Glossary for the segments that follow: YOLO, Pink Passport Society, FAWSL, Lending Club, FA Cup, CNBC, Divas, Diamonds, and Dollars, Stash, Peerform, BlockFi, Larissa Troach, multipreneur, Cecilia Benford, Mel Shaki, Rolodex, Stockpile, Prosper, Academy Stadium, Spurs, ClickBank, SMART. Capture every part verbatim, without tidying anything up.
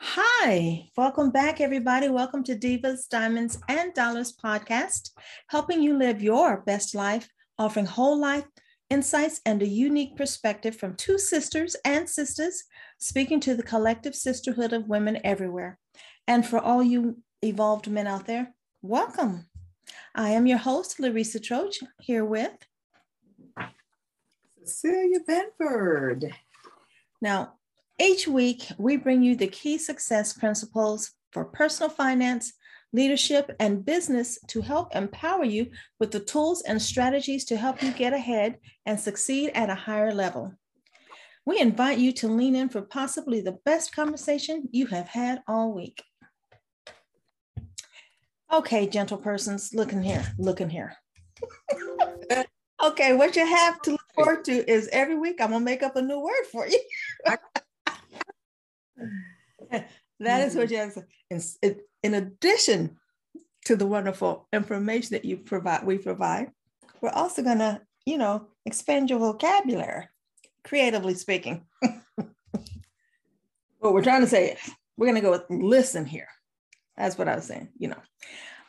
Hi, welcome back, everybody. Welcome to Divas, Diamonds, and Dollars podcast, helping you live your best life, offering whole life insights and a unique perspective from two sisters and sisters, speaking to the collective sisterhood of women everywhere. And for all you evolved men out there, welcome. I am your host, Larissa Troach, here with Cecilia Benford. Now, each week, we bring you the key success principles for personal finance, leadership, and business to help empower you with the tools and strategies to help you get ahead and succeed at a higher level. We invite you to lean in for possibly the best conversation you have had all week. Okay, gentle persons, looking here, looking here. Okay, what you have to look forward to is every week I'm going to make up a new word for you. That is what you have to say. In addition to the wonderful information that you provide, we provide, we're also going to, you know, expand your vocabulary, creatively speaking. What we're trying to say is we're going to go with listen here. That's what I was saying, you know.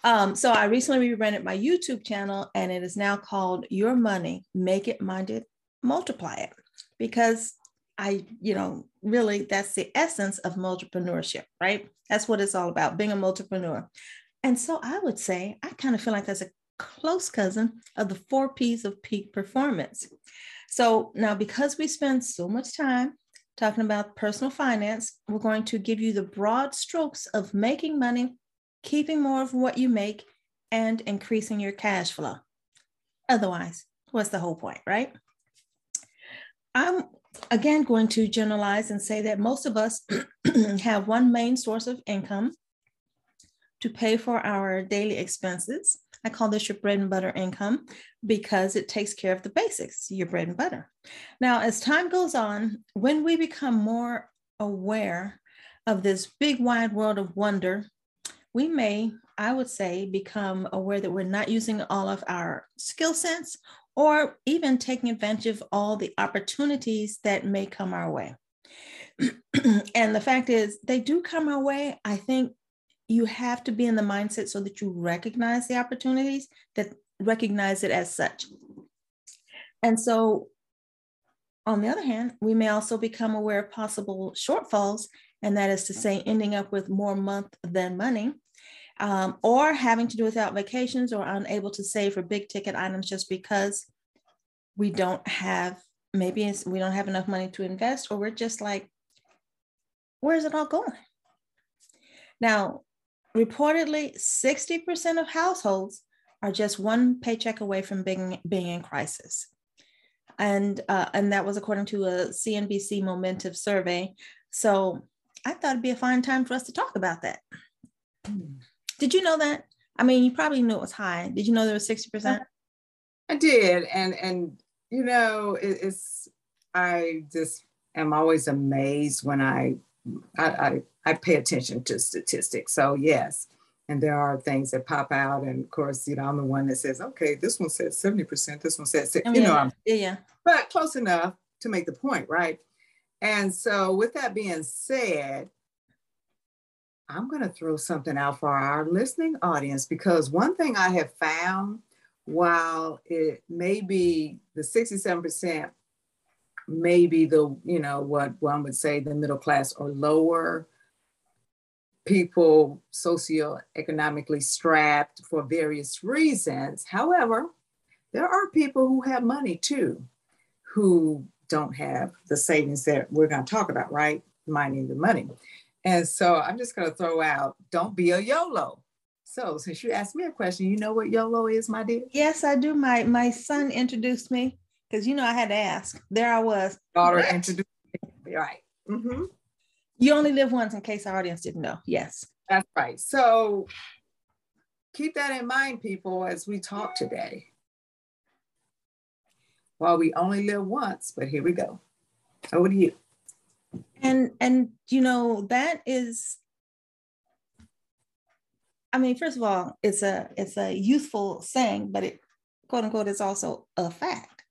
Um, so I recently rebranded my YouTube channel, and it is now called Your Money, Make It, Mind It, Multiply It, because I, you know, really, that's the essence of multipreneurs, right? That's what it's all about, being a multipreneur. And so I would say, I kind of feel like that's a close cousin of the four P's of peak performance. So now, because we spend so much time talking about personal finance, we're going to give you the broad strokes of making money, keeping more of what you make, and increasing your cash flow. Otherwise, what's the whole point, right? I'm again going to generalize and say that most of us have one main source of income to pay for our daily expenses. I call this your bread and butter income because it takes care of the basics, your bread and butter. Now, as time goes on, when we become more aware of this big wide world of wonder, we may, I would say, become aware that we're not using all of our skill sets or even taking advantage of all the opportunities that may come our way. And the fact is, they do come our way. I think you have to be in the mindset so that you recognize the opportunities, that recognize it as such. And so, on the other hand, we may also become aware of possible shortfalls, and that is to say, ending up with more month than money, Um, or having to do without vacations, or unable to save for big ticket items just because we don't have, maybe it's, we don't have enough money to invest, or we're just like, where's it all going? Now, reportedly, sixty percent of households are just one paycheck away from being, being in crisis. And, uh, and that was according to a C N B C Momentum survey. So I thought it'd be a fine time for us to talk about that. Mm. Did you know that? I mean, you probably knew it was high. Did you know there was sixty percent? I did. And, and you know, it, it's, I just am always amazed when I I, I, I pay attention to statistics. So yes, and there are things that pop out. And of course, you know, I'm the one that says, okay, this one says seventy percent, this one says, you know, I'm, yeah, yeah, but close enough to make the point, right? And so with that being said, I'm going to throw something out for our listening audience, because one thing I have found, while it may be the sixty-seven percent, maybe the, you know, what one would say the middle class or lower people socioeconomically strapped for various reasons. However, there are people who have money too, who don't have the savings that we're going to talk about, right? Minding the money. And so I'm just going to throw out, don't be a YOLO. So since you asked me a question, you know what YOLO is, my dear? Yes, I do. My my son introduced me, because, you know, I had to ask. There I was. Daughter what? Introduced me. Right. Mm-hmm. You only live once, in case our audience didn't know. Yes. That's right. So keep that in mind, people, as we talk today. While we only live once, but here we go. Over to you. And, and, you know, that is, I mean, first of all, it's a, it's a youthful saying, but it, quote unquote, is also a fact.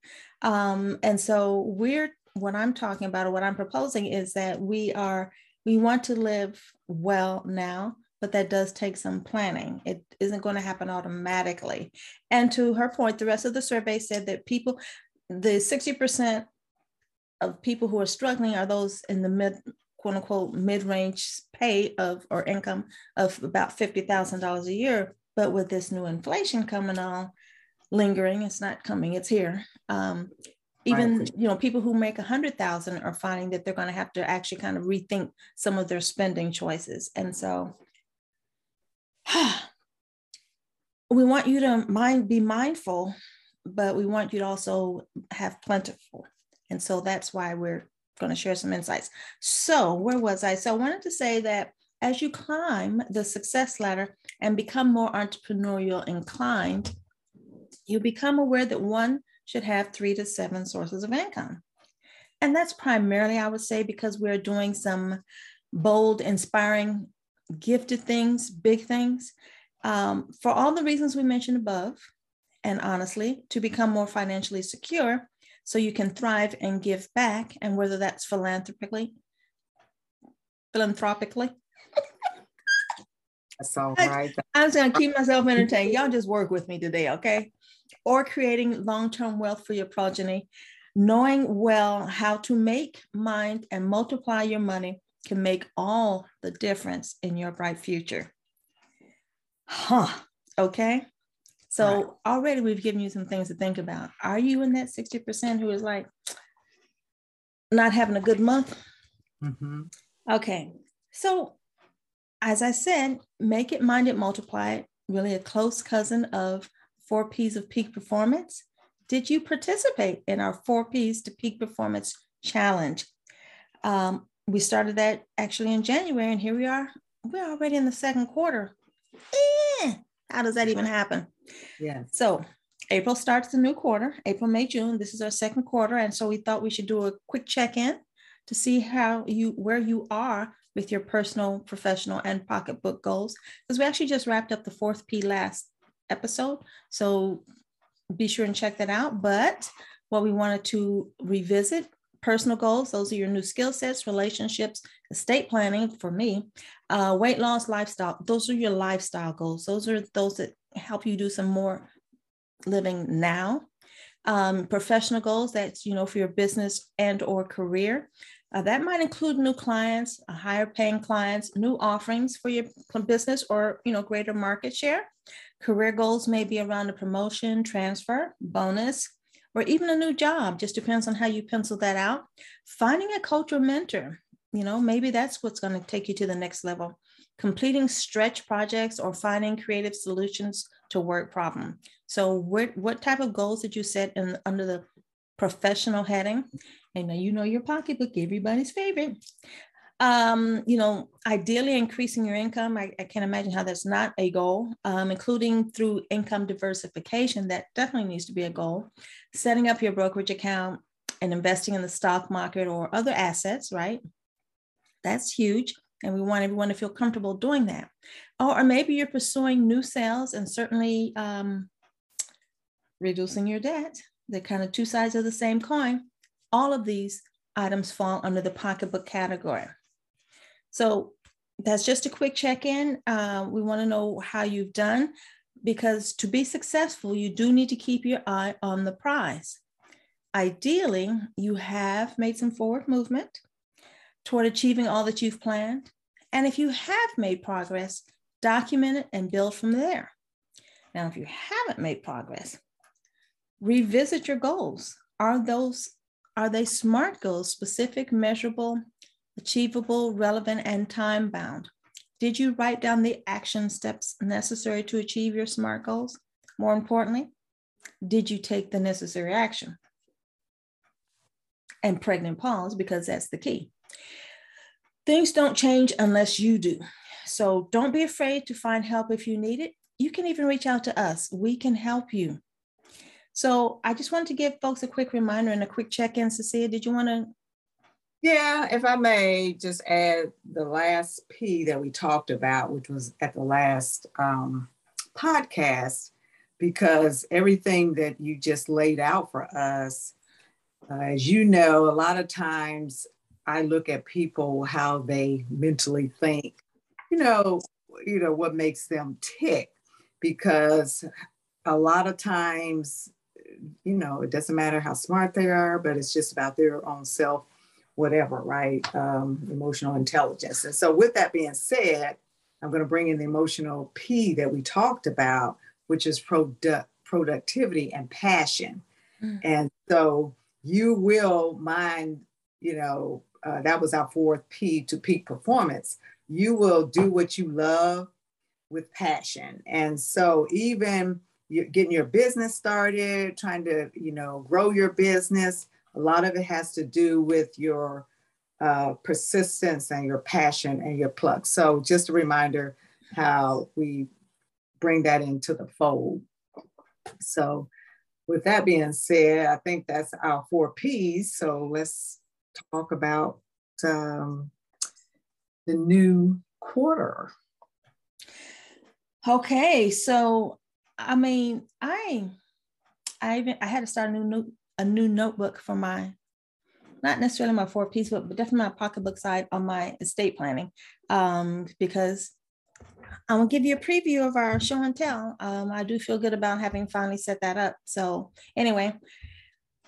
Um, and so we're, what I'm talking about, or what I'm proposing, is that we are we want to live well now, but that does take some planning. It isn't going to happen automatically. And to her point, the rest of the survey said that people, the sixty percent of people who are struggling are those in the mid, quote unquote, mid-range pay of, or income of about fifty thousand dollars a year. But with this new inflation coming on, lingering, it's not coming, it's here. Um, even, you know, people who make one hundred thousand are finding that they're going to have to actually kind of rethink some of their spending choices. And so we want you to mind, be mindful, but we want you to also have plentiful. And so that's why we're going to share some insights. So where was I? So I wanted to say that as you climb the success ladder and become more entrepreneurial inclined, you become aware that one should have three to seven sources of income. And that's primarily, I would say, because we're doing some bold, inspiring, gifted things, big things, um, for all the reasons we mentioned above, and honestly, to become more financially secure so you can thrive and give back, and whether that's philanthropically, philanthropically. That's all right. I'm just going to keep myself entertained. Y'all just work with me today, okay? Or creating long-term wealth for your progeny. Knowing well how to make, mind, and multiply your money can make all the difference in your bright future. Huh, okay? So right. Already we've given you some things to think about. Are you in that sixty percent who is like not having a good month? Mm-hmm. Okay, so as I said, make it, mind it, multiply it, really a close cousin of four P's of peak performance. Did you participate in our four P's to peak performance challenge? Um, we started that actually in January, and here we are. We're already in the second quarter. Eh, how does that even happen? Yeah. So April starts the new quarter, April, May, June. This is our second quarter. And so we thought we should do a quick check-in to see how you, where you are with your personal, professional, and pocketbook goals, because we actually just wrapped up the fourth P last episode. So be sure and check that out. But what we wanted to revisit, personal goals, those are your new skill sets, relationships, estate planning for me, uh, weight loss, lifestyle. Those are your lifestyle goals. Those are those that help you do some more living now. Um, professional goals, that's, you know, for your business and or career. Uh, that might include new clients, uh, higher paying clients, new offerings for your business, or, you know, greater market share. Career goals may be around a promotion, transfer, bonus, or even a new job. Just depends on how you pencil that out. Finding a coach or mentor, you know, maybe that's what's going to take you to the next level. Completing stretch projects or finding creative solutions to work problem. So what, what type of goals did you set in under the professional heading? And now you know your pocketbook, everybody's favorite. Um, you know, ideally increasing your income. I, I can't imagine how that's not a goal, um, including through income diversification. That definitely needs to be a goal. Setting up your brokerage account and investing in the stock market or other assets, right? That's huge. And we want everyone to feel comfortable doing that. Or, or maybe you're pursuing new sales and certainly um, reducing your debt. They're kind of two sides of the same coin. All of these items fall under the pocketbook category. So that's just a quick check-in. Uh, we want to know how you've done, because to be successful, you do need to keep your eye on the prize. Ideally, you have made some forward movement toward achieving all that you've planned. And if you have made progress, document it and build from there. Now, if you haven't made progress, revisit your goals. Are those, are they SMART goals? Specific, measurable, achievable, relevant, and time bound. Did you write down the action steps necessary to achieve your SMART goals? More importantly, did you take the necessary action? And pregnant pause, because that's the key. Things don't change unless you do. So don't be afraid to find help if you need it. You can even reach out to us. We can help you. So I just wanted to give folks a quick reminder and a quick check-in. Cecilia, did you want to? Yeah, if I may just add the last P that we talked about, which was at the last um, podcast, because everything that you just laid out for us, uh, as you know, a lot of times I look at people, how they mentally think, you know, you know, what makes them tick, because a lot of times, you know, it doesn't matter how smart they are, but it's just about their own self, whatever, right? Um, emotional intelligence. And so with that being said, I'm going to bring in the emotional P that we talked about, which is product productivity and passion. Mm. And so you will mind, you know, uh, that was our fourth P, to peak performance. You will do what you love with passion. And so even you're getting your business started, trying to, you know, grow your business, a lot of it has to do with your uh, persistence and your passion and your pluck. So just a reminder how we bring that into the fold. So with that being said, I think that's our four P's. So let's talk about um, the new quarter. Okay, so I mean, I I even I had to start a new note, a new notebook for my, not necessarily my four piece book, but definitely my pocketbook side on my estate planning, um, because I'm gonna give you a preview of our show and tell. Um, I do feel good about having finally set that up. So anyway,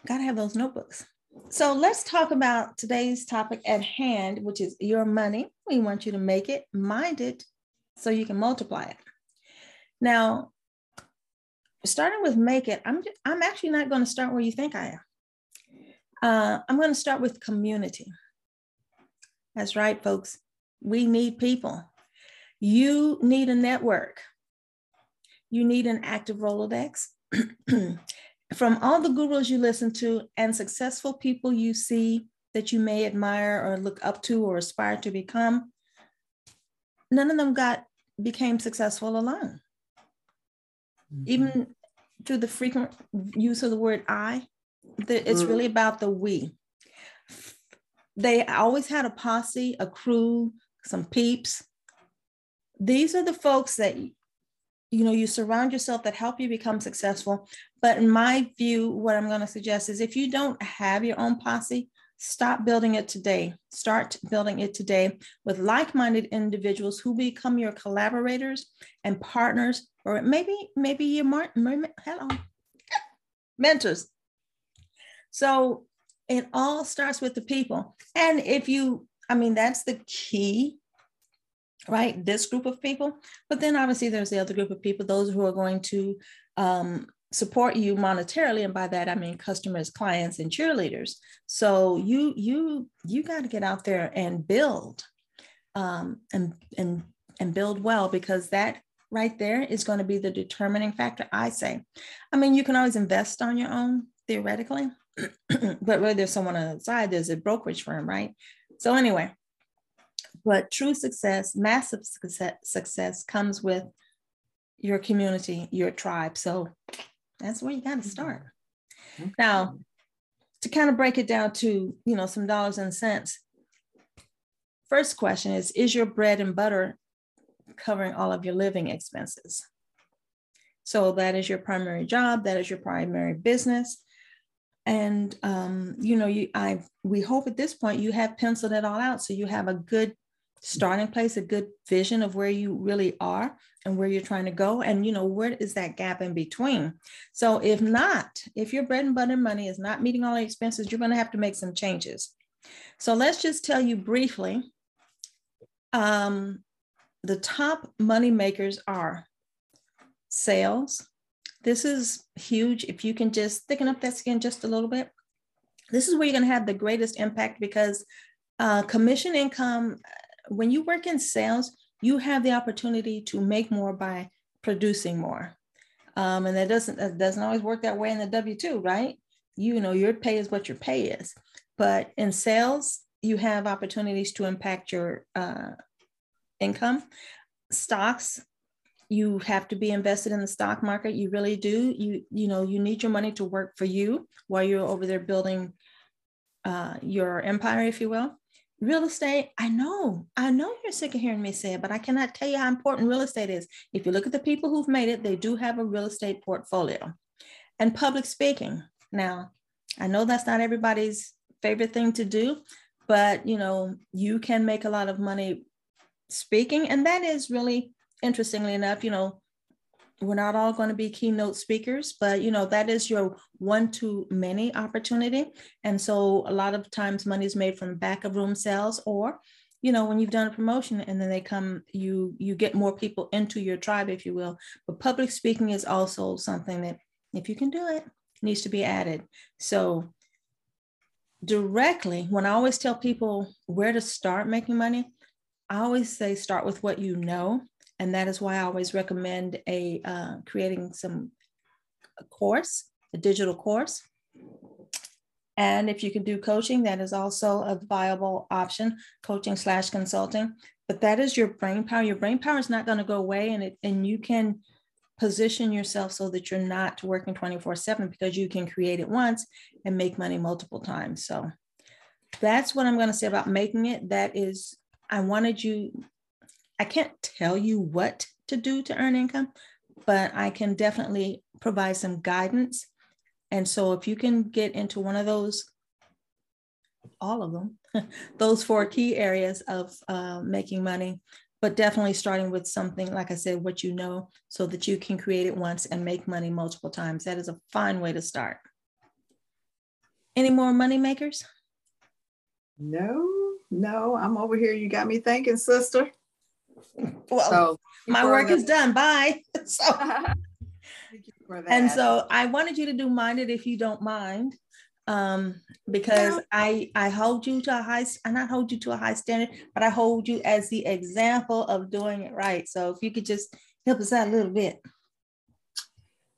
gotta have those notebooks. So let's talk about today's topic at hand, which is your money. We want you to make it, mind it, so you can multiply it. Now, starting with make it, I'm just, I'm actually not going to start where you think I am. Uh, I'm going to start with community. That's right, folks. We need people. You need a network. You need an active Rolodex. From all the gurus you listen to and successful people you see that you may admire or look up to or aspire to become, none of them got became successful alone. Mm-hmm. Even through the frequent use of the word I, the, it's mm-hmm. really about the we. They always had a posse, a crew, some peeps. These are the folks that, you know, you surround yourself that help you become successful. But in my view, what I'm going to suggest is if you don't have your own posse, stop building it today. Start building it today with like-minded individuals who become your collaborators and partners, or maybe maybe your mar- mar- hello mentors. So it all starts with the people. And if you, I mean, that's the key, right? This group of people. But then obviously there's the other group of people, those who are going to um, support you monetarily. And by that, I mean customers, clients, and cheerleaders. So you, you, you got to get out there and build um, and, and, and build well, because that right there is going to be the determining factor, I say. I mean, you can always invest on your own theoretically, but really there's someone on the side, there's a brokerage firm, right? So anyway, but true success, massive success, success comes with your community, your tribe. So that's where you got to start. Okay. Now, to kind of break it down to, you know, some dollars and cents. First question is, is your bread and butter covering all of your living expenses? So that is your primary job. That is your primary business. And, um, you know, you, I, we hope at this point you have penciled it all out. So you have a good starting place, a good vision of where you really are and where you're trying to go. And, you know, where is that gap in between? So if not, if your bread and butter money is not meeting all the expenses, you're going to have to make some changes. So let's just tell you briefly, um, the top money makers are sales. This is huge. If you can just thicken up that skin just a little bit, this is where you're going to have the greatest impact, because uh, commission income, when you work in sales, you have the opportunity to make more by producing more. Um, and that doesn't, that doesn't always work that way in the W two, right? You know, your pay is what your pay is. But in sales, you have opportunities to impact your uh, income. Stocks, you have to be invested in the stock market. You really do. You, you know, you need your money to work for you while you're over there building uh, your empire, if you will. Real estate, I know, I know you're sick of hearing me say it, but I cannot tell you how important real estate is. If you look at the people who've made it, they do have a real estate portfolio. And public speaking. Now, I know that's not everybody's favorite thing to do, but you know, you can make a lot of money speaking. And that is really, interestingly enough, you know, we're not all going to be keynote speakers, but you know, that is your one-to-many opportunity. And so a lot of times money is made from back of room sales, or, you know, when you've done a promotion and then they come, you, you get more people into your tribe, if you will. But public speaking is also something that, if you can do it, needs to be added. So directly, when I always tell people where to start making money, I always say, start with what you know. And that is why I always recommend a uh, creating some a course, a digital course. And if you can do coaching, that is also a viable option, coaching slash consulting. But that is your brain power. Your brain power is not going to go away, and it, and you can position yourself so that you're not working twenty-four seven, because you can create it once and make money multiple times. So that's what I'm going to say about making it. That is, I wanted you, I can't tell you what to do to earn income, but I can definitely provide some guidance. And so if you can get into one of those, all of them, those four key areas of uh, making money, but definitely starting with something, like I said, what you know, so that you can create it once and make money multiple times. That is a fine way to start. Any more money makers? No, no, I'm over here. You got me thinking, sister. Well, so, my work is done. Bye. So, thank you for that. And so I wanted you to do Minded, if you don't mind, um, because yeah. I I hold you to a high, I not hold you to a high standard, but I hold you as the example of doing it right. So if you could just help us out a little bit.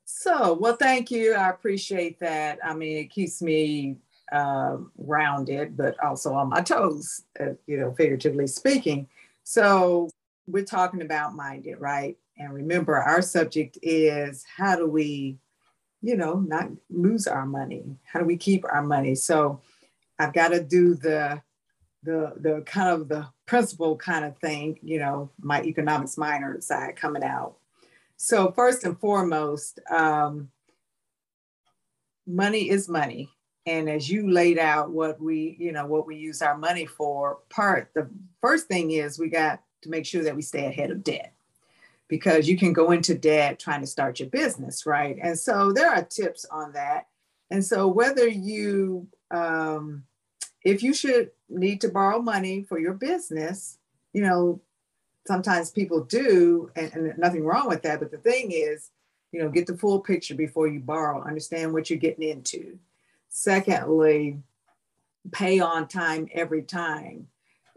So, well, thank you. I appreciate that. I mean, it keeps me uh, rounded, but also on my toes, uh, you know, figuratively speaking. So we're talking about Minded, right? And remember, our subject is, how do we, you know, not lose our money? How do we keep our money? So I've got to do the, the, the kind of the principle kind of thing, you know, my economics minor side coming out. So first and foremost, um, money is money. And as you laid out what we, you know, what we use our money for, part, the first thing is we got to make sure that we stay ahead of debt, because you can go into debt trying to start your business, right? And so there are tips on that. And so whether you, um, if you should need to borrow money for your business, you know, sometimes people do, and, and nothing wrong with that. But the thing is, you know, get the full picture before you borrow, understand what you're getting into. Secondly, pay on time every time.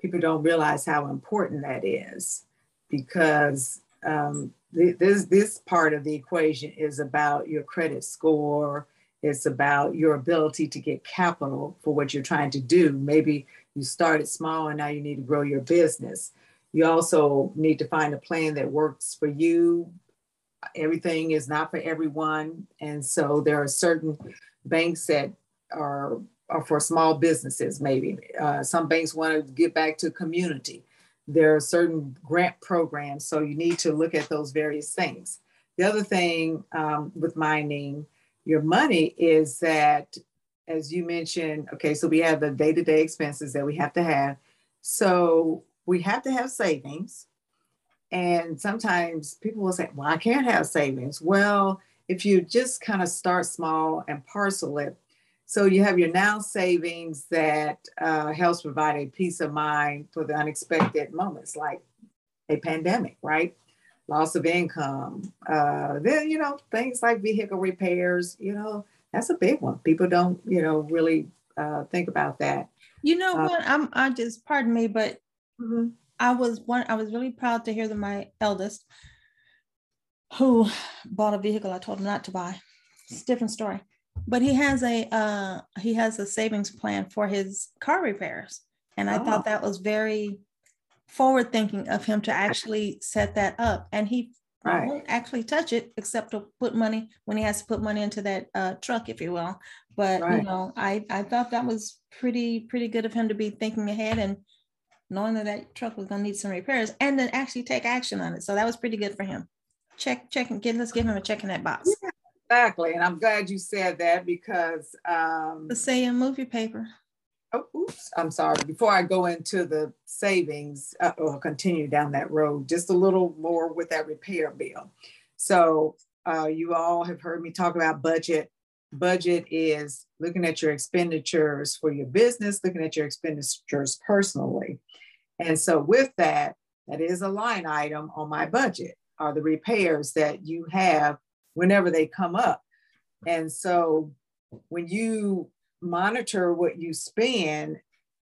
People don't realize how important that is, because um, th this, this part of the equation is about your credit score. It's about your ability to get capital for what you're trying to do. Maybe you started small and now you need to grow your business. You also need to find a plan that works for you. Everything is not for everyone. And so there are certain banks that are, are for small businesses, maybe. Uh, some banks want to give back to community. There are certain grant programs, so you need to look at those various things. The other thing um, with mining your money is that, as you mentioned, okay, so we have the day-to-day expenses that we have to have. So we have to have savings. And sometimes people will say, well, I can't have savings. Well, if you just kind of start small and parcel it. So you have your now savings that uh, helps provide a peace of mind for the unexpected moments, like a pandemic, right? Loss of income. Uh, then, you know, things like vehicle repairs, you know, that's a big one. People don't, you know, really uh, think about that. You know uh, what, I'm, I just, pardon me, but mm-hmm. I was one, I was really proud to hear that my eldest, who bought a vehicle I told him not to buy. It's a different story. But he has a uh, he has a savings plan for his car repairs. And I oh. thought that was very forward thinking of him to actually set that up. And he right. won't actually touch it, except to put money when he has to put money into that uh, truck, if you will. But, right. you know, I, I thought that was pretty, pretty good of him to be thinking ahead and knowing that that truck was going to need some repairs, and then actually take action on it. So that was pretty good for him. Check, check, and get, let's give him a check in that box. Yeah, exactly. And I'm glad you said that, because um, let's say a movie paper. Oh, oops, I'm sorry. Before I go into the savings uh, or continue down that road, just a little more with that repair bill. So uh, you all have heard me talk about budget. Budget is looking at your expenditures for your business, looking at your expenditures personally. And so with that, that is a line item on my budget are the repairs that you have whenever they come up. And so when you monitor what you spend,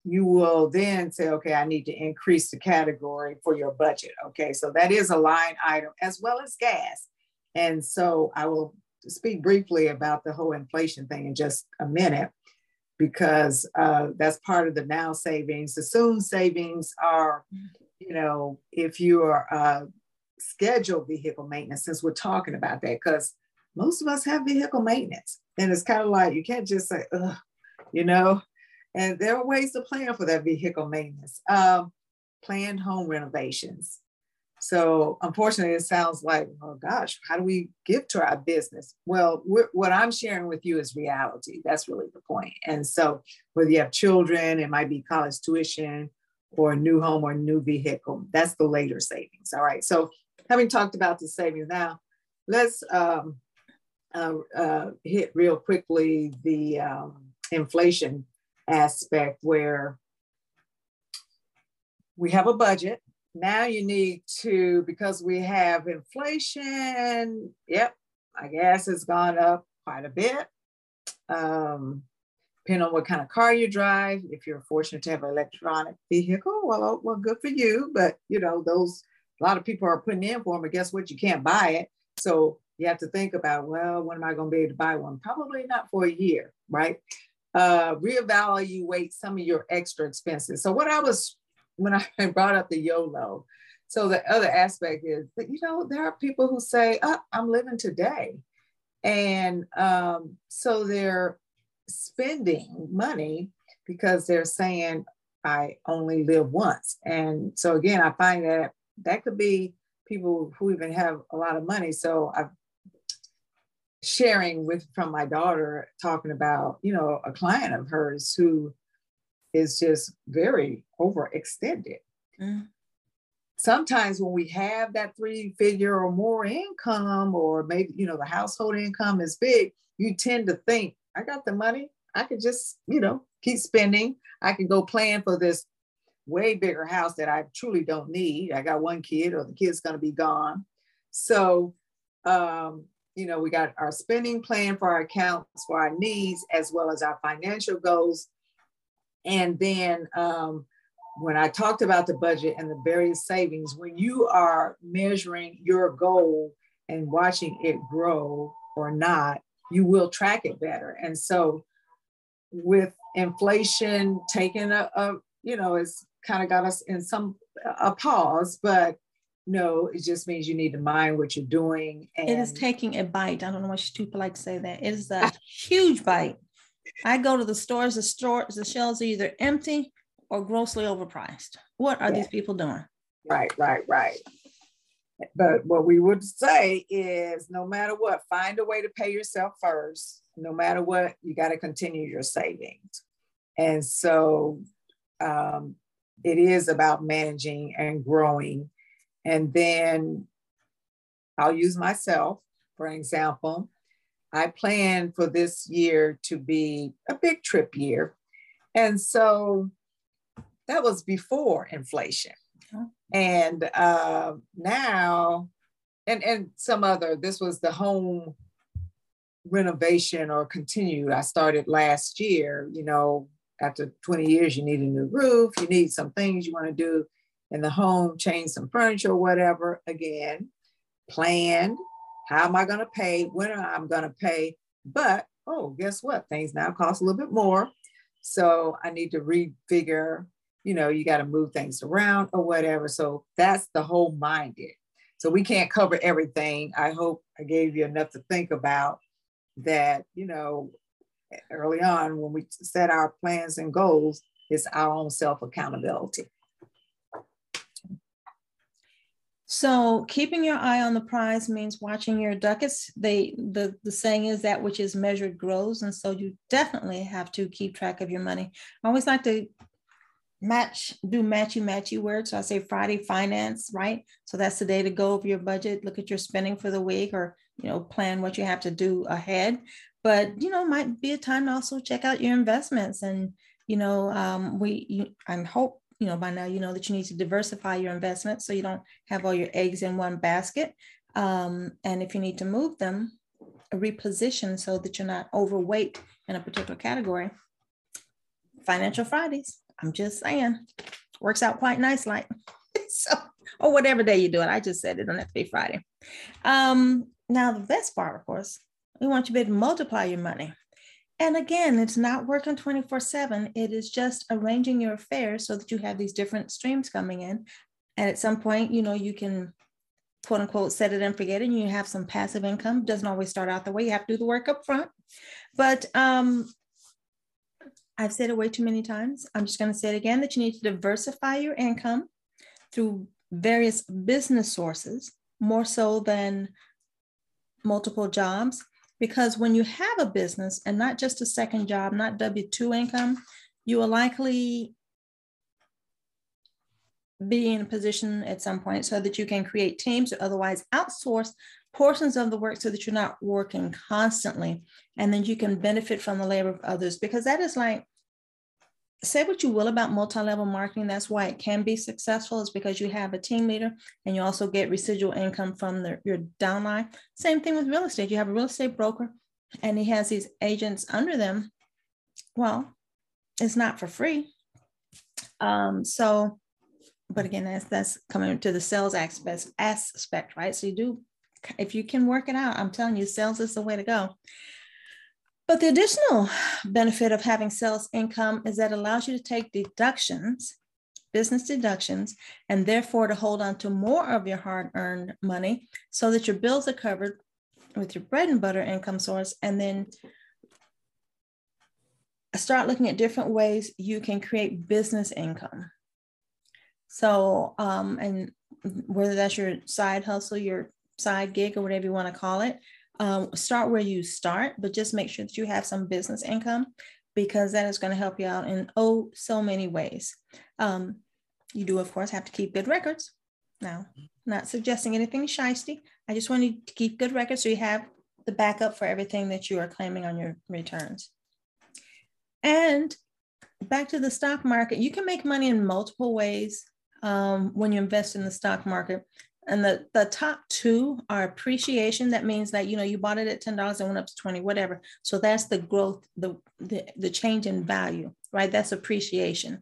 you will then say, okay, I need to increase the category for your budget. Okay, so that is a line item as well as gas. And so I will speak briefly about the whole inflation thing in just a minute, because uh, that's part of the now savings. The soon savings are, you know, if you are a scheduled vehicle maintenance, since we're talking about that, because most of us have vehicle maintenance. And it's kind of like, you can't just say, ugh, you know, and there are ways to plan for that vehicle maintenance. Um, planned home renovations. So unfortunately, it sounds like, oh gosh, how do we give to our business? Well, we're, what I'm sharing with you is reality. That's really the point. And so whether you have children, it might be college tuition or a new home or a new vehicle. That's the later savings. All right. So having talked about the savings now, let's, um, Uh, uh, hit real quickly the um, inflation aspect, where we have a budget. Now you need to, because we have inflation, yep, I guess it's gone up quite a bit. Um, depending on what kind of car you drive, if you're fortunate to have an electronic vehicle, well, well, good for you. But you know, those, a lot of people are putting in for them, but guess what? You can't buy it. So you have to think about, well, when am I going to be able to buy one? Probably not for a year, right? Uh, reevaluate some of your extra expenses. So what I was, when I brought up the YOLO, so the other aspect is that, you know, there are people who say, oh, I'm living today. And um, so they're spending money because they're saying, I only live once. And so again, I find that that could be people who even have a lot of money. So I've sharing with from my daughter, talking about, you know, a client of hers who is just very overextended. Mm. Sometimes when we have that three figure or more income, or maybe, you know, the household income is big, you tend to think, I got the money, I could just, you know, keep spending. I can go plan for this way bigger house that I truly don't need. I got one kid, or the kid's going to be gone. So, um, you know, we got our spending plan for our accounts, for our needs, as well as our financial goals. And then um, when I talked about the budget and the various savings, when you are measuring your goal and watching it grow or not, you will track it better. And so with inflation taking a, a you know, it's kind of got us in some a pause, but no, it just means you need to mind what you're doing. And it is taking a bite. I don't know why people like to say that. It is a huge bite. I go to the stores, the stores, the shelves are either empty or grossly overpriced. What are yeah. these people doing? Right, right, right. But what we would say is, no matter what, find a way to pay yourself first. No matter what, you got to continue your savings. And so Um, it is about managing and growing. And then I'll use myself, for example. I plan for this year to be a big trip year. And so that was before inflation. Okay. And uh, now, and, and some other, this was the home renovation or continued. I started last year, you know, after twenty years, you need a new roof, you need some things you want to do in the home, change some furniture or whatever. Again, planned, how am I going to pay, when am I going to pay? But, oh, guess what? Things now cost a little bit more. So I need to refigure, you know, you got to move things around or whatever. So that's the whole minded. So we can't cover everything. I hope I gave you enough to think about that, you know, early on when we set our plans and goals, it's our own self accountability. So keeping your eye on the prize means watching your ducats. They, the, the saying is that which is measured grows. And so you definitely have to keep track of your money. I always like to match, do matchy, matchy words. So I say Friday finance, right? So that's the day to go over your budget, look at your spending for the week, or, you know, plan what you have to do ahead. But, you know, might be a time to also check out your investments. And, you know, um, we, you, I'm hope, you know, by now, you know that you need to diversify your investments so you don't have all your eggs in one basket. Um, and if you need to move them, reposition so that you're not overweight in a particular category. Financial Fridays, I'm just saying, works out quite nice, like, so, or whatever day you do it. I just said it doesn't have to be Friday. Um, now, the best part, of course, we want you to be able to multiply your money. And again, it's not working twenty-four seven. It is just arranging your affairs so that you have these different streams coming in. And at some point, you know, you can, quote unquote, set it and forget it. And you have some passive income. Doesn't always start out the way. You have to do the work up front. But um, I've said it way too many times. I'm just going to say it again, that you need to diversify your income through various business sources, more so than multiple jobs. Because when you have a business and not just a second job, not W two income, you will likely be in a position at some point so that you can create teams or otherwise outsource portions of the work so that you're not working constantly. And then you can benefit from the labor of others, because that is like, say what you will about multi-level marketing, that's why it can be successful, is because you have a team leader and you also get residual income from the, your downline. Same thing with real estate. You have a real estate broker and he has these agents under them. Well, it's not for free. Um, so, but again, that's, that's coming to the sales aspect, aspect, right? So you do, if you can work it out, I'm telling you, sales is the way to go. But the additional benefit of having sales income is that it allows you to take deductions, business deductions, and therefore to hold on to more of your hard-earned money so that your bills are covered with your bread and butter income source. And then start looking at different ways you can create business income. So, um, and whether that's your side hustle, your side gig, or whatever you want to call it, Um, start where you start, but just make sure that you have some business income, because that is going to help you out in oh so many ways. Um, you do, of course, have to keep good records. Now, not suggesting anything shisty. I just want you to keep good records so you have the backup for everything that you are claiming on your returns. And back to the stock market, you can make money in multiple ways um, when you invest in the stock market. And the, the top two are appreciation. That means that, you know, you bought it at ten dollars and went up to twenty, whatever. So that's the growth, the, the, the change in value, right? That's appreciation.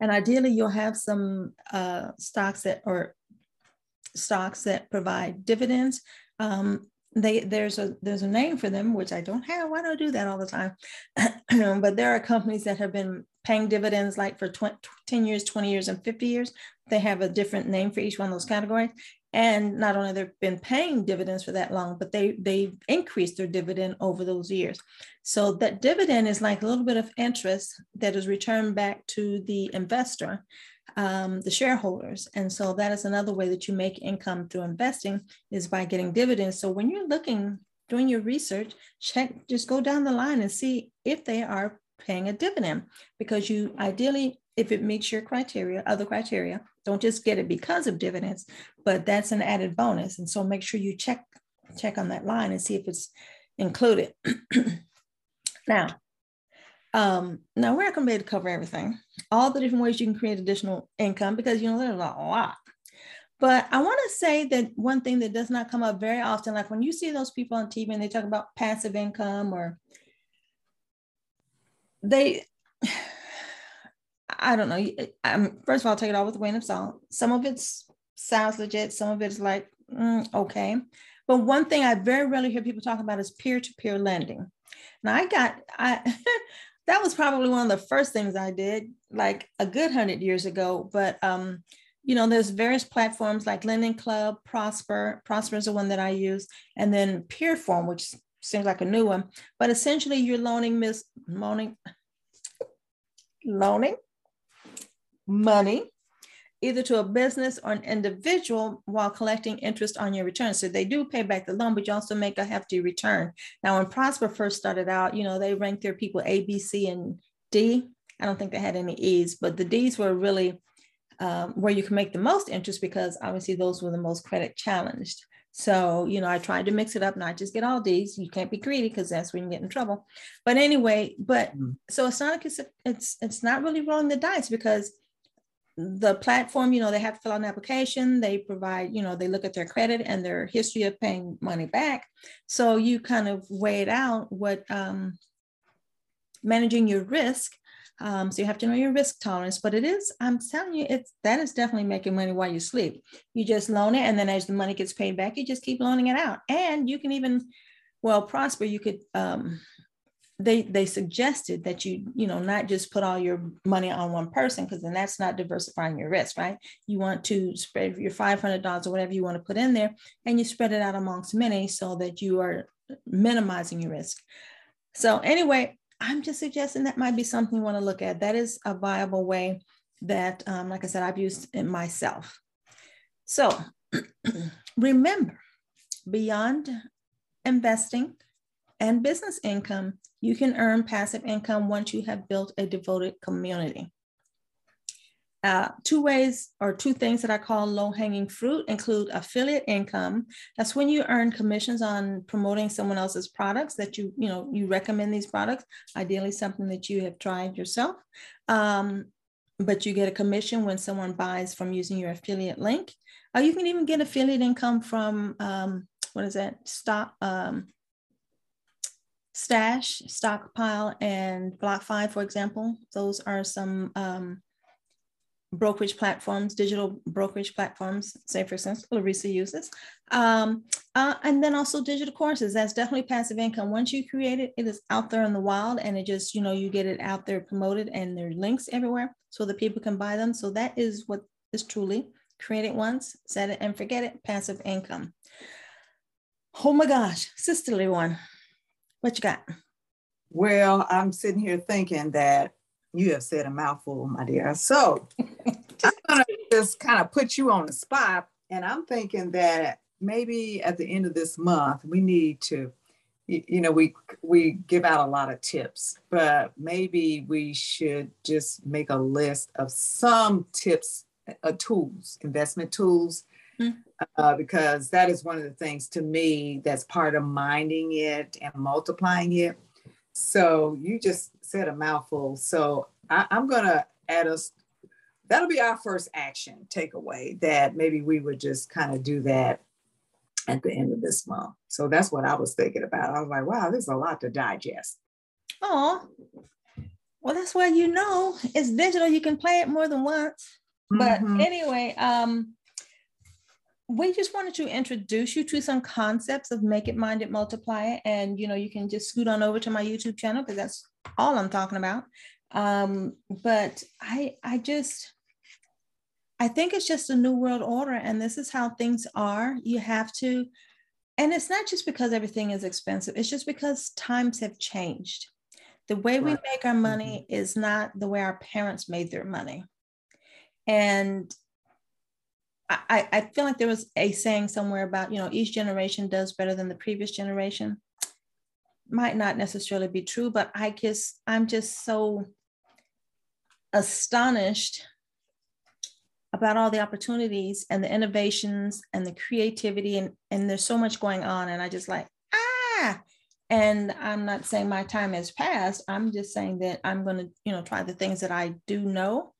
And ideally you'll have some uh, stocks that or stocks that provide dividends. Um, they, there's a, there's a name for them, which I don't have. Why do I do that all the time? But there are companies that have been paying dividends like for twenty, ten years, twenty years, and fifty years. They have a different name for each one of those categories. And not only they've been paying dividends for that long, but they, they've increased their dividend over those years. So that dividend is like a little bit of interest that is returned back to the investor, um, the shareholders. And so that is another way that you make income through investing, is by getting dividends. So when you're looking, doing your research, check, just go down the line and see if they are paying a dividend, because you ideally, if it meets your criteria, other criteria, don't just get it because of dividends, but that's an added bonus. And so make sure you check, check on that line and see if it's included. Now, um, now we're not going to be able to cover everything, all the different ways you can create additional income, because, you know, there's a lot. But I want to say that one thing that does not come up very often, like when you see those people on T V and they talk about passive income, or they, I don't know. I'm, first of all, I'll take it all with a grain of salt. Some of it sounds legit. Some of it's like, mm, okay. But one thing I very rarely hear people talk about is peer-to-peer lending. Now I got, I that was probably one of the first things I did, like a good hundred years ago. But, um, you know, there's various platforms like Lending Club, Prosper. Prosper is the one that I use. And then Peerform, which seems like a new one. But essentially you're loaning, mis- loaning, loaning. money either to a business or an individual while collecting interest on your return. So they do pay back the loan, but you also make a hefty return. Now, when Prosper first started out, you know, they ranked their people A, B, C, and D. I don't think they had any E's, but the D's were really um, where you can make the most interest because obviously those were the most credit challenged. So, you know, I tried to mix it up, not just get all D's. You can't be greedy because that's when you get in trouble. But anyway, but mm-hmm. so it's not a, it's it's not really rolling the dice because the platform, you know, they have to fill out an application. They provide, you know, they look at their credit and their history of paying money back. So you kind of weigh it out what um, managing your risk. Um, so you have to know your risk tolerance, but it is, I'm telling you, it's, that is definitely making money while you sleep. You just loan it. And then as the money gets paid back, you just keep loaning it out. And you can even, well, Prosper, you could, um, they, they suggested that you, you know, not just put all your money on one person, because then that's not diversifying your risk, right? You want to spread your five hundred dollars or whatever you want to put in there, and you spread it out amongst many so that you are minimizing your risk. So anyway, I'm just suggesting that might be something you want to look at. That is a viable way that, um, like I said, I've used it myself. So remember, beyond investing and business income, you can earn passive income once you have built a devoted community. Uh, two ways or two things that I call low-hanging fruit include affiliate income. That's when you earn commissions on promoting someone else's products that you, you know, you recommend these products, ideally something that you have tried yourself. Um, but you get a commission when someone buys from using your affiliate link. Or you can even get affiliate income from, um, what is that? Stock, um, Stash, Stockpile, and BlockFi, for example. Those are some, um, brokerage platforms, digital brokerage platforms, say for instance, Larissa uses. Um, uh, and then also digital courses, that's definitely passive income. Once you create it, it is out there in the wild and it just, you know, you get it out there promoted and there are links everywhere so that people can buy them. So that is what is truly create it once, set it and forget it, passive income. Oh my gosh, sisterly one, what you got? Well, I'm sitting here thinking that you have said a mouthful, my dear. So I'm going to just kind of put you on the spot. And I'm thinking that maybe at the end of this month, we need to, you know, we we give out a lot of tips, but maybe we should just make a list of some tips, uh, tools, investment tools, mm-hmm. uh, because that is one of the things to me that's part of minding it and multiplying it. So you just said a mouthful. So I, I'm going to add us. That'll be our first action takeaway that maybe we would just kind of do that at the end of this month. So that's what I was thinking about. I was like, wow, there's a lot to digest. Oh, well, that's why, you know, it's digital. You can play it more than once. But mm-hmm. anyway, um, we just wanted to introduce you to some concepts of make it, mind it, multiply it. And, you know, you can just scoot on over to my YouTube channel because that's all I'm talking about. Um, but I, I just, I think it's just a new world order and this is how things are. You have to, and it's not just because everything is expensive. It's just because times have changed. The way we make our money is not the way our parents made their money. And I, I feel like there was a saying somewhere about, you know, each generation does better than the previous generation. Might not necessarily be true, but I guess I'm just so astonished about all the opportunities and the innovations and the creativity and, and there's so much going on. And I just like, ah, and I'm not saying my time has passed. I'm just saying that I'm going to, you know, try the things that I do know.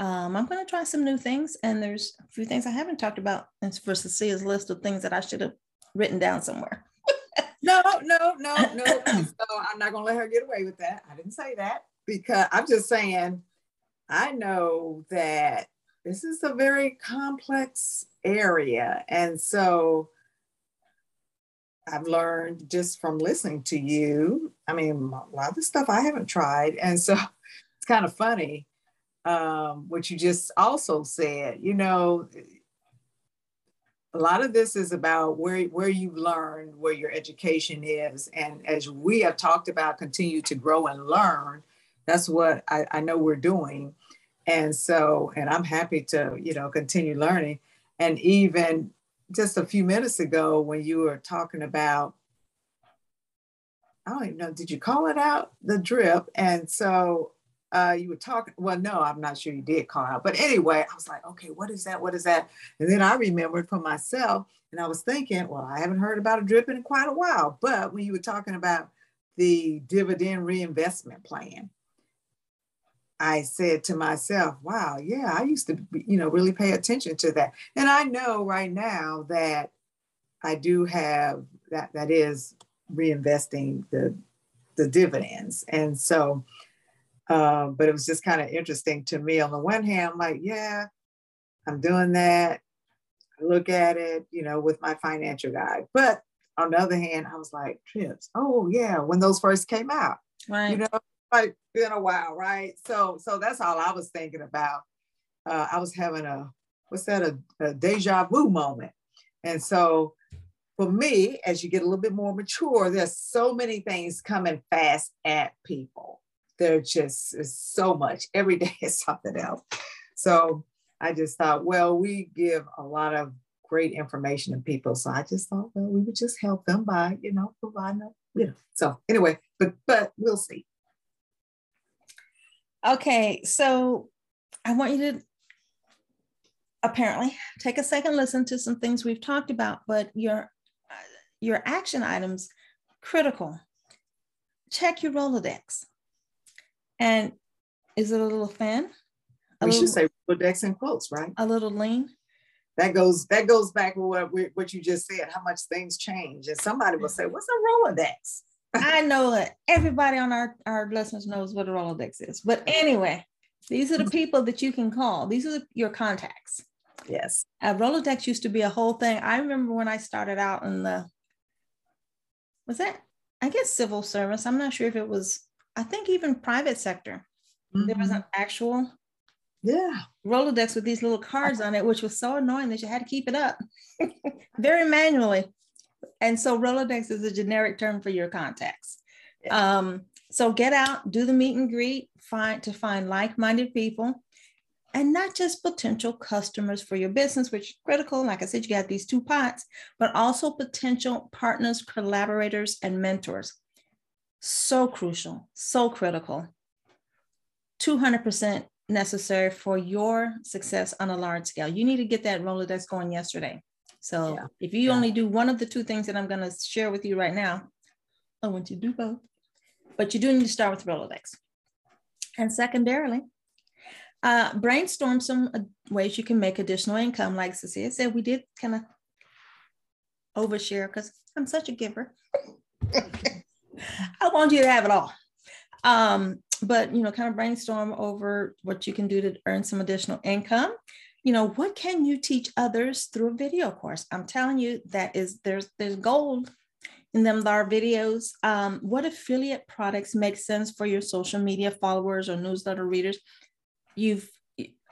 Um, I'm going to try some new things. And there's a few things I haven't talked about for Cecilia's list of things that I should have written down somewhere. no, no, no, no. So I'm not going to let her get away with that. I didn't say that because I'm just saying, I know that this is a very complex area. And so I've learned just from listening to you. I mean, a lot of the stuff I haven't tried. And so it's kind of funny. Um, what you just also said, you know, a lot of this is about where, where you learn, where your education is. And as we have talked about, continue to grow and learn. That's what I, I know we're doing. And so, and I'm happy to, you know, continue learning. And even just a few minutes ago, when you were talking about, I don't even know, did you call it out? The drip. And so uh, you were talking, well, no, I'm not sure you did call out. But anyway, I was like, okay, what is that? What is that? And then I remembered for myself, and I was thinking, well, I haven't heard about a drip in quite a while. But when you were talking about the dividend reinvestment plan, I said to myself, wow, yeah, I used to, you know, really pay attention to that. And I know right now that I do have, that that is reinvesting the, the dividends. And so, uh, but it was just kind of interesting to me. On the one hand, I'm like, yeah, I'm doing that. I look at it, you know, with my financial guide. But on the other hand, I was like, trips. Oh yeah. When those first came out, right. You know, like been a while, right? So, so that's all I was thinking about. Uh, I was having a, what's that, a, a deja vu moment. And so for me, as you get a little bit more mature, there's so many things coming fast at people. They're just so much. Every day is something else. So I just thought, well, we give a lot of great information to people. So I just thought, well, we would just help them by, you know, providing them, you know. So anyway, but but we'll see. Okay, so I want you to apparently take a second, listen to some things we've talked about, but your your action items, critical. Check your Rolodex. And is it a little thin? A we little, should say Rolodex in quotes, right? A little lean. That goes that goes back to what what you just said. How much things change, and somebody will say, "What's a Rolodex?" I know it. Everybody on our, our listeners knows what a Rolodex is. But anyway, these are the people that you can call. These are the, your contacts. Yes. A Rolodex used to be a whole thing. I remember when I started out in the, was that, I guess, civil service. I'm not sure if it was, I think even private sector. Mm-hmm. There was an actual yeah Rolodex with these little cards on it, which was so annoying that you had to keep it up very manually. And so Rolodex is a generic term for your contacts. Yeah. Um, so get out, do the meet and greet, find to find like-minded people, and not just potential customers for your business, which is critical. Like I said, you got these two pots, but also potential partners, collaborators, and mentors. So crucial, so critical. two hundred percent necessary for your success on a large scale. You need to get that Rolodex going yesterday. So yeah, if you yeah. only do one of the two things that I'm going to share with you right now, I want you to do both, but you do need to start with Rolodex. And secondarily, uh, brainstorm some uh, ways you can make additional income. Like Cecilia said, we did kind of overshare because I'm such a giver. I want you to have it all. Um, but, you know, kind of brainstorm over what you can do to earn some additional income. You know, what can you teach others through a video course? I'm telling you, that is, there's there's gold in them, our videos. Um, what affiliate products make sense for your social media followers or newsletter readers? You've,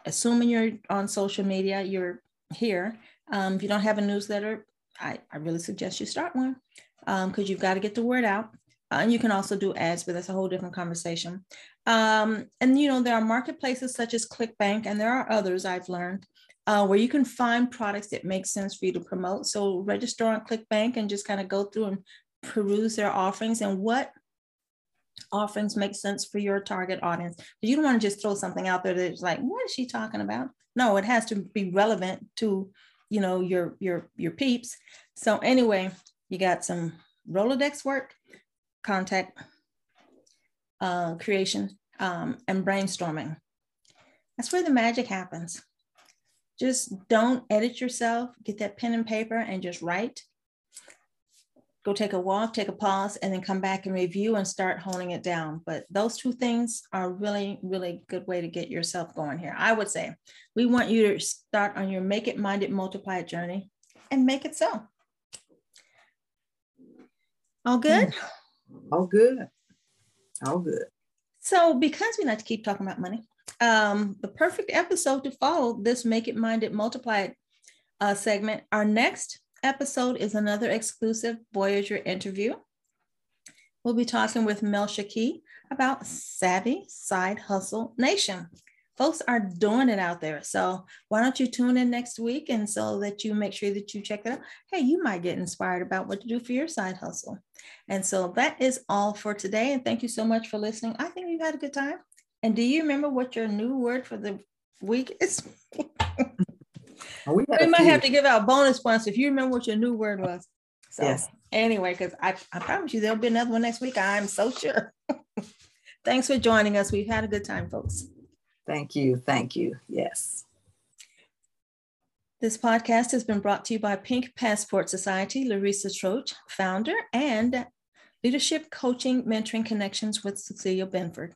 assuming you're on social media, you're here. Um, if you don't have a newsletter, I, I really suggest you start one because um, you've got to get the word out. Uh, and you can also do ads, but that's a whole different conversation. Um, and, you know, there are marketplaces such as ClickBank, and there are others I've learned uh, where you can find products that make sense for you to promote. So register on ClickBank and just kind of go through and peruse their offerings and what offerings make sense for your target audience. But you don't want to just throw something out there that's like, what is she talking about? No, it has to be relevant to, you know, your, your, your peeps. So anyway, you got some Rolodex work, contact uh, creation, um, and brainstorming. That's where the magic happens. Just don't edit yourself. Get that pen and paper and just write. Go take a walk, take a pause, and then come back and review and start honing it down. But those two things are really, really good way to get yourself going here. I would say we want you to start on your make it, mind it, multiply it journey and make it so. All good? All good. All good. So because we like to keep talking about money, um, the perfect episode to follow this Make It, Mind It, Multiply It uh, segment. Our next episode is another exclusive Voyager interview. We'll be talking with Mel Shaki about Savvy Side Hustle Nation. folks are doing it out there. So why don't you tune in next week, and so that you make sure that you check it out. Hey, you might get inspired about what to do for your side hustle. And so that is all for today. And thank you so much for listening. I think we've had a good time. And do you remember what your new word for the week is? Oh, we, we might few. have to give out bonus points if you remember what your new word was. So yes. Anyway, because I, I promise you there'll be another one next week. I'm so sure. Thanks for joining us. We've had a good time, folks. Thank you. Thank you. Yes. This podcast has been brought to you by Pink Passport Society, Larissa Troach, founder, and Leadership Coaching Mentoring Connections with Cecilia Benford.